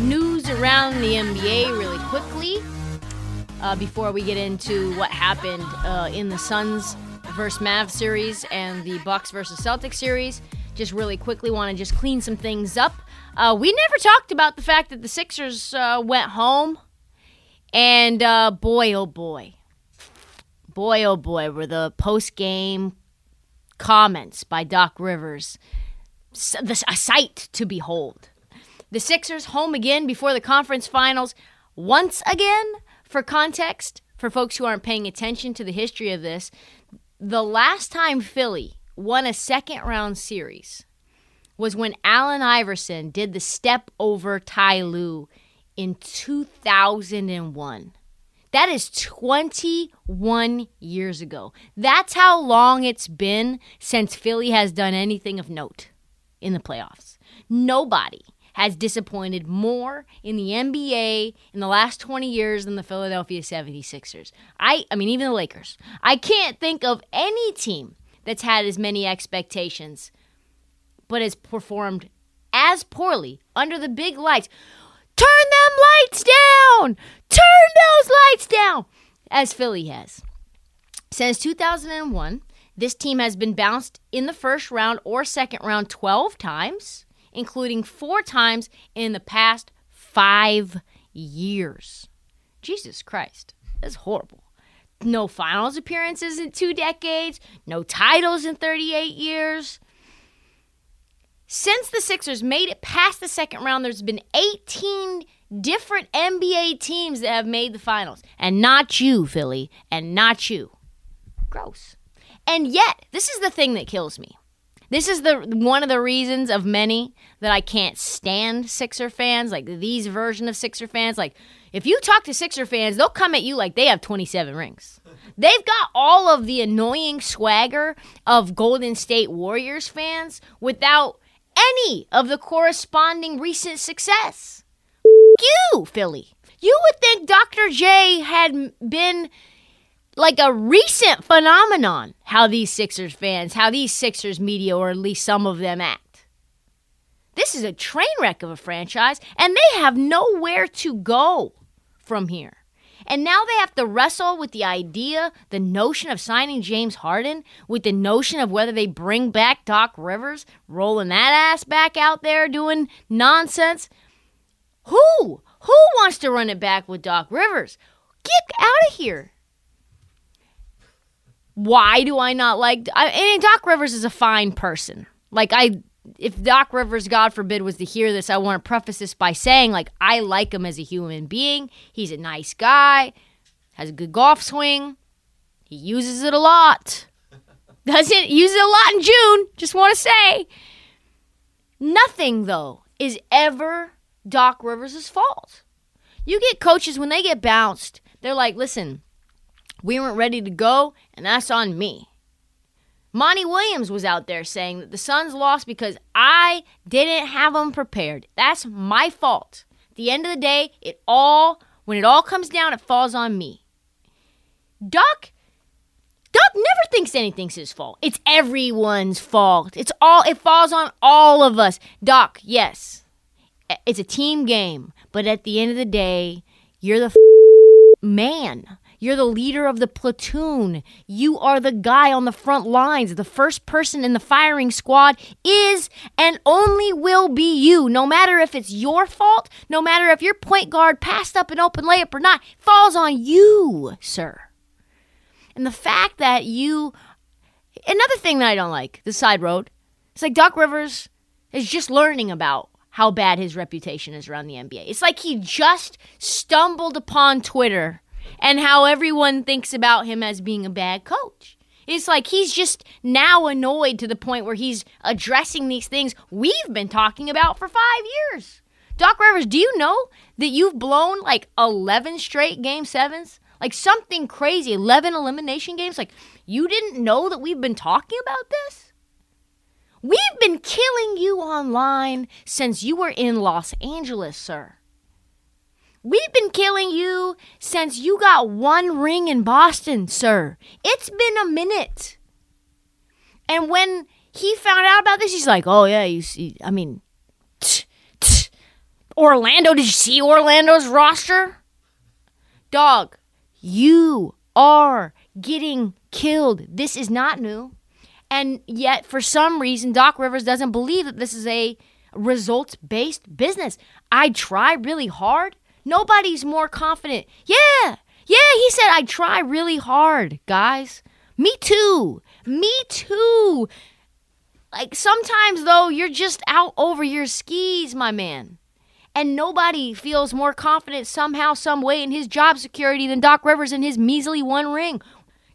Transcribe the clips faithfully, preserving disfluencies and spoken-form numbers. news around the N B A really quickly uh, before we get into what happened uh, in the Suns versus Mavs series and the Bucks versus Celtics series. Just really quickly want to just clean some things up. Uh, we never talked about the fact that the Sixers uh, went home, and uh, boy, oh boy, boy, oh boy, were the post-game comments by Doc Rivers a sight to behold. The Sixers home again before the conference finals. Once again, for context, for folks who aren't paying attention to the history of this, the last time Philly won a second-round series was when Allen Iverson did the step over Ty Lue in two thousand one. That is twenty-one years ago. That's how long it's been since Philly has done anything of note in the playoffs. Nobody has disappointed more in the N B A in the last twenty years than the Philadelphia seventy-sixers. I I mean, even the Lakers. I can't think of any team that's had as many expectations but has performed as poorly under the big lights. Turn them lights down! Turn those lights down! As Philly has. Since two thousand one, this team has been bounced in the first round or second round twelve times. Including four times in the past five years. Jesus Christ, that's horrible. No finals appearances in two decades, no titles in thirty-eight years. Since the Sixers made it past the second round, there's been eighteen different N B A teams that have made the finals. And not you, Philly, and not you. Gross. And yet, this is the thing that kills me. This is the one of the reasons of many that I can't stand Sixer fans, like these version of Sixer fans. Like, if you talk to Sixer fans, they'll come at you like they have twenty-seven rings. They've got all of the annoying swagger of Golden State Warriors fans without any of the corresponding recent success. F- you, Philly. You would think Doctor J had been like a recent phenomenon, how these Sixers fans, how these Sixers media, or at least some of them, act. This is a train wreck of a franchise, and they have nowhere to go from here. And now they have to wrestle with the idea, the notion of signing James Harden, with the notion of whether they bring back Doc Rivers, rolling that ass back out there doing nonsense. Who? Who wants to run it back with Doc Rivers? Get out of here. Why do I not like... I, and Doc Rivers is a fine person. Like, I, if Doc Rivers, God forbid, was to hear this, I want to preface this by saying, like, I like him as a human being. He's a nice guy. Has a good golf swing. He uses it a lot. Doesn't use it a lot in June. Just want to say. Nothing, though, is ever Doc Rivers' fault. You get coaches, when they get bounced, they're like, listen, we weren't ready to go, and that's on me. Monty Williams was out there saying that the Suns lost because I didn't have them prepared. That's my fault. At the end of the day, it all when it all comes down, it falls on me. Doc, Doc never thinks anything's his fault. It's everyone's fault. It's all it falls on all of us. Doc, yes, it's a team game, but at the end of the day, you're the f- man. You're the leader of the platoon. You are the guy on the front lines. The first person in the firing squad is and only will be you. No matter if it's your fault, no matter if your point guard passed up an open layup or not, it falls on you, sir. And the fact that you... Another thing that I don't like, the side road. It's like Doc Rivers is just learning about how bad his reputation is around the N B A. It's like he just stumbled upon Twitter and how everyone thinks about him as being a bad coach. It's like he's just now annoyed to the point where he's addressing these things we've been talking about for five years. Doc Rivers, do you know that you've blown like eleven straight game sevens? Like something crazy, eleven elimination games? Like you didn't know that we've been talking about this? We've been killing you online since you were in Los Angeles, sir. We've been killing you since you got one ring in Boston, sir. It's been a minute. And when he found out about this, he's like, oh, yeah, you see, I mean, tch, tch. Orlando, did you see Orlando's roster? Dog, you are getting killed. This is not new. And yet, for some reason, Doc Rivers doesn't believe that this is a results-based business. I try really hard. Nobody's more confident. Yeah, yeah, he said, I try really hard, guys. Me too. Me too. Like, sometimes, though, you're just out over your skis, my man. And nobody feels more confident somehow, some way in his job security than Doc Rivers and his measly one ring.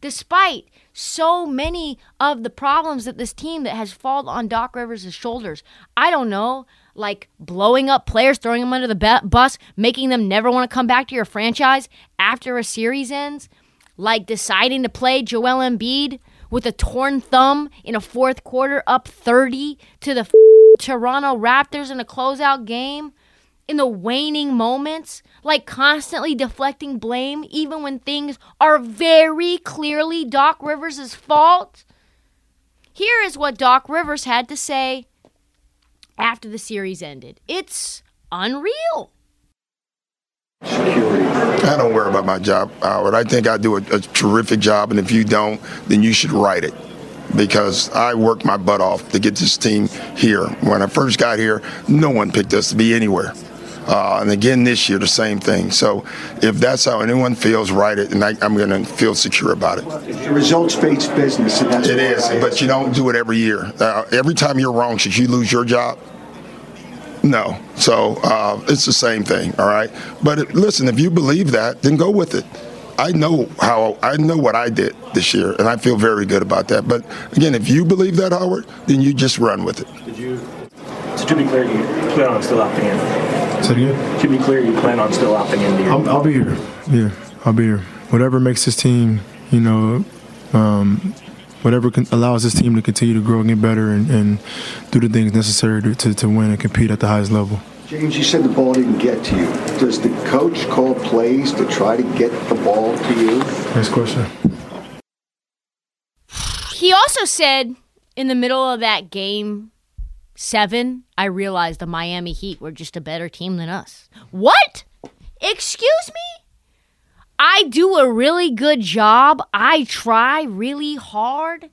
Despite so many of the problems that this team that has fallen on Doc Rivers' shoulders, I don't know, like blowing up players, throwing them under the be- bus, making them never want to come back to your franchise after a series ends, like deciding to play Joel Embiid with a torn thumb in a fourth quarter up thirty to the f- Toronto Raptors in a closeout game. In the waning moments, like constantly deflecting blame, even when things are very clearly Doc Rivers' fault. Here is what Doc Rivers had to say after the series ended. It's unreal. Security. I don't worry about my job, Howard. I think I do a, a terrific job, and if you don't, then you should write it. Because I worked my butt off to get this team here. When I first got here, no one picked us to be anywhere. Uh, and again this year, the same thing. So if that's how anyone feels, write it, and I, I'm going to feel secure about it. It's a results-based business. And that's it is, I but you don't do it every year. Uh, every time you're wrong, should you lose your job? No. So uh, it's the same thing, all right? But it, listen, if you believe that, then go with it. I know how I know what I did this year, and I feel very good about that. But again, if you believe that, Howard, then you just run with it. Did you? So to be clear, you plan on still opting in. Is that good? To be clear, you plan on still opting in. I'll, I'll be here. Yeah, I'll be here. Whatever makes this team, you know, um, whatever can, allows this team to continue to grow and get better and, and do the things necessary to, to, to win and compete at the highest level. James, you said the ball didn't get to you. Does the coach call plays to try to get the ball to you? Next question. He also said in the middle of that game seven, I realized the Miami Heat were just a better team than us. What? Excuse me? I do a really good job. I try really hard.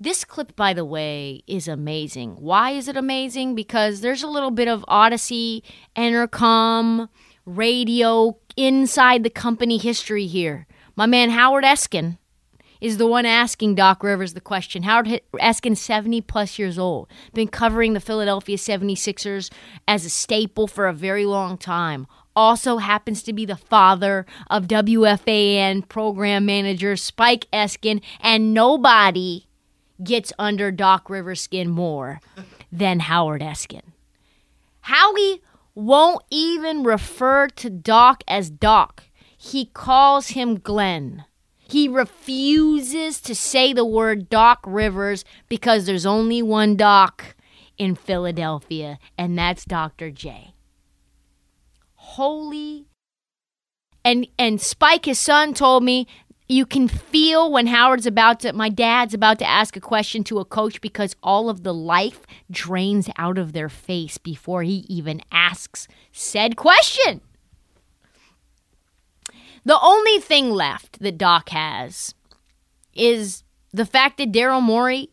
This clip, by the way, is amazing. Why is it amazing? Because there's a little bit of Odyssey, Entercom, radio, inside the company history here. My man Howard Eskin is the one asking Doc Rivers the question. Howard Eskin, seventy-plus years old, been covering the Philadelphia seventy-sixers as a staple for a very long time. Also happens to be the father of W F A N program manager Spike Eskin, and nobody gets under Doc Rivers' skin more than Howard Eskin. Howie won't even refer to Doc as Doc. He calls him Glenn. He refuses to say the word Doc Rivers because there's only one Doc in Philadelphia, and that's Doctor J. Holy. And, and Spike, his son, told me, you can feel when Howard's about to, my dad's about to ask a question to a coach because all of the life drains out of their face before he even asks said question. The only thing left that Doc has is the fact that Daryl Morey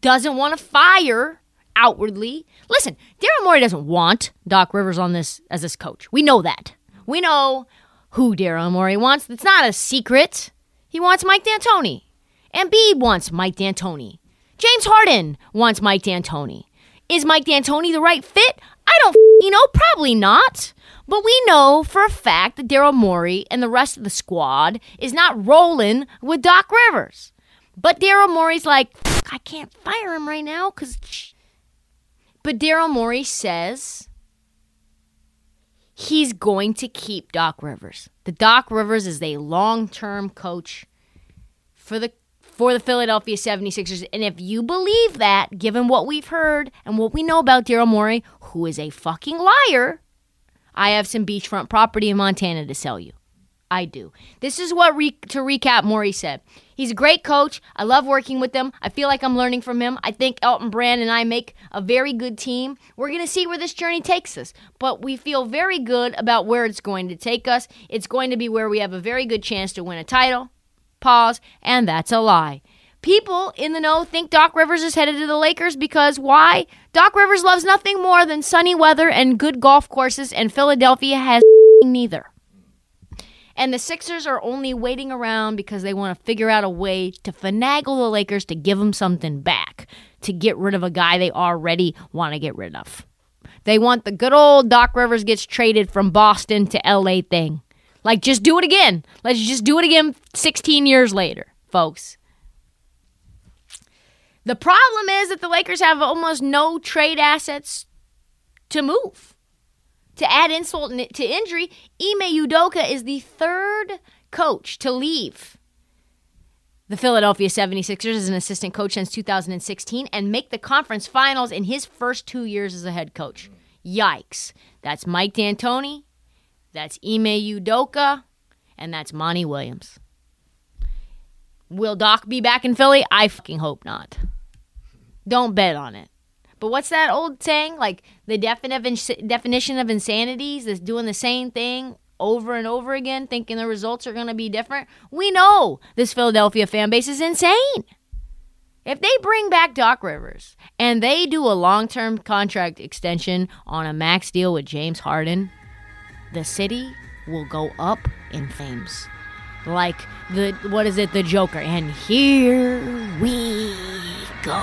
doesn't want to fire outwardly. Listen, Daryl Morey doesn't want Doc Rivers on this as his coach. We know that. We know who Daryl Morey wants. It's not a secret. He wants Mike D'Antoni. Embiid wants Mike D'Antoni. James Harden wants Mike D'Antoni. Is Mike D'Antoni the right fit? I don't f***ing know. Probably not. But we know for a fact that Daryl Morey and the rest of the squad is not rolling with Doc Rivers. But Daryl Morey's like, I can't fire him right now because... But Daryl Morey says he's going to keep Doc Rivers. The Doc Rivers is a long-term coach for the for the Philadelphia seventy-sixers. And if you believe that, given what we've heard and what we know about Daryl Morey, who is a fucking liar, I have some beachfront property in Montana to sell you. I do. This is what, re- to recap, Morey said. He's a great coach. I love working with him. I feel like I'm learning from him. I think Elton Brand and I make a very good team. We're going to see where this journey takes us. But we feel very good about where it's going to take us. It's going to be where we have a very good chance to win a title. Pause. And that's a lie. People in the know think Doc Rivers is headed to the Lakers because why? Doc Rivers loves nothing more than sunny weather and good golf courses, and Philadelphia has neither. And the Sixers are only waiting around because they want to figure out a way to finagle the Lakers to give them something back, to get rid of a guy they already want to get rid of. They want the good old Doc Rivers gets traded from Boston to L A thing. Like, just do it again. Let's just do it again sixteen years later, folks. The problem is that the Lakers have almost no trade assets to move. To add insult to injury, Ime Udoka is the third coach to leave the Philadelphia seventy-sixers as an assistant coach since two thousand sixteen and make the conference finals in his first two years as a head coach. Yikes. That's Mike D'Antoni, that's Ime Udoka, and that's Monty Williams. Will Doc be back in Philly? I fucking hope not. Don't bet on it. But what's that old saying? Like, the definition of insanity is doing the same thing over and over again, thinking the results are going to be different. We know this Philadelphia fan base is insane. If they bring back Doc Rivers and they do a long-term contract extension on a max deal with James Harden, the city will go up in flames. Like, the what is it, the Joker. And here we go.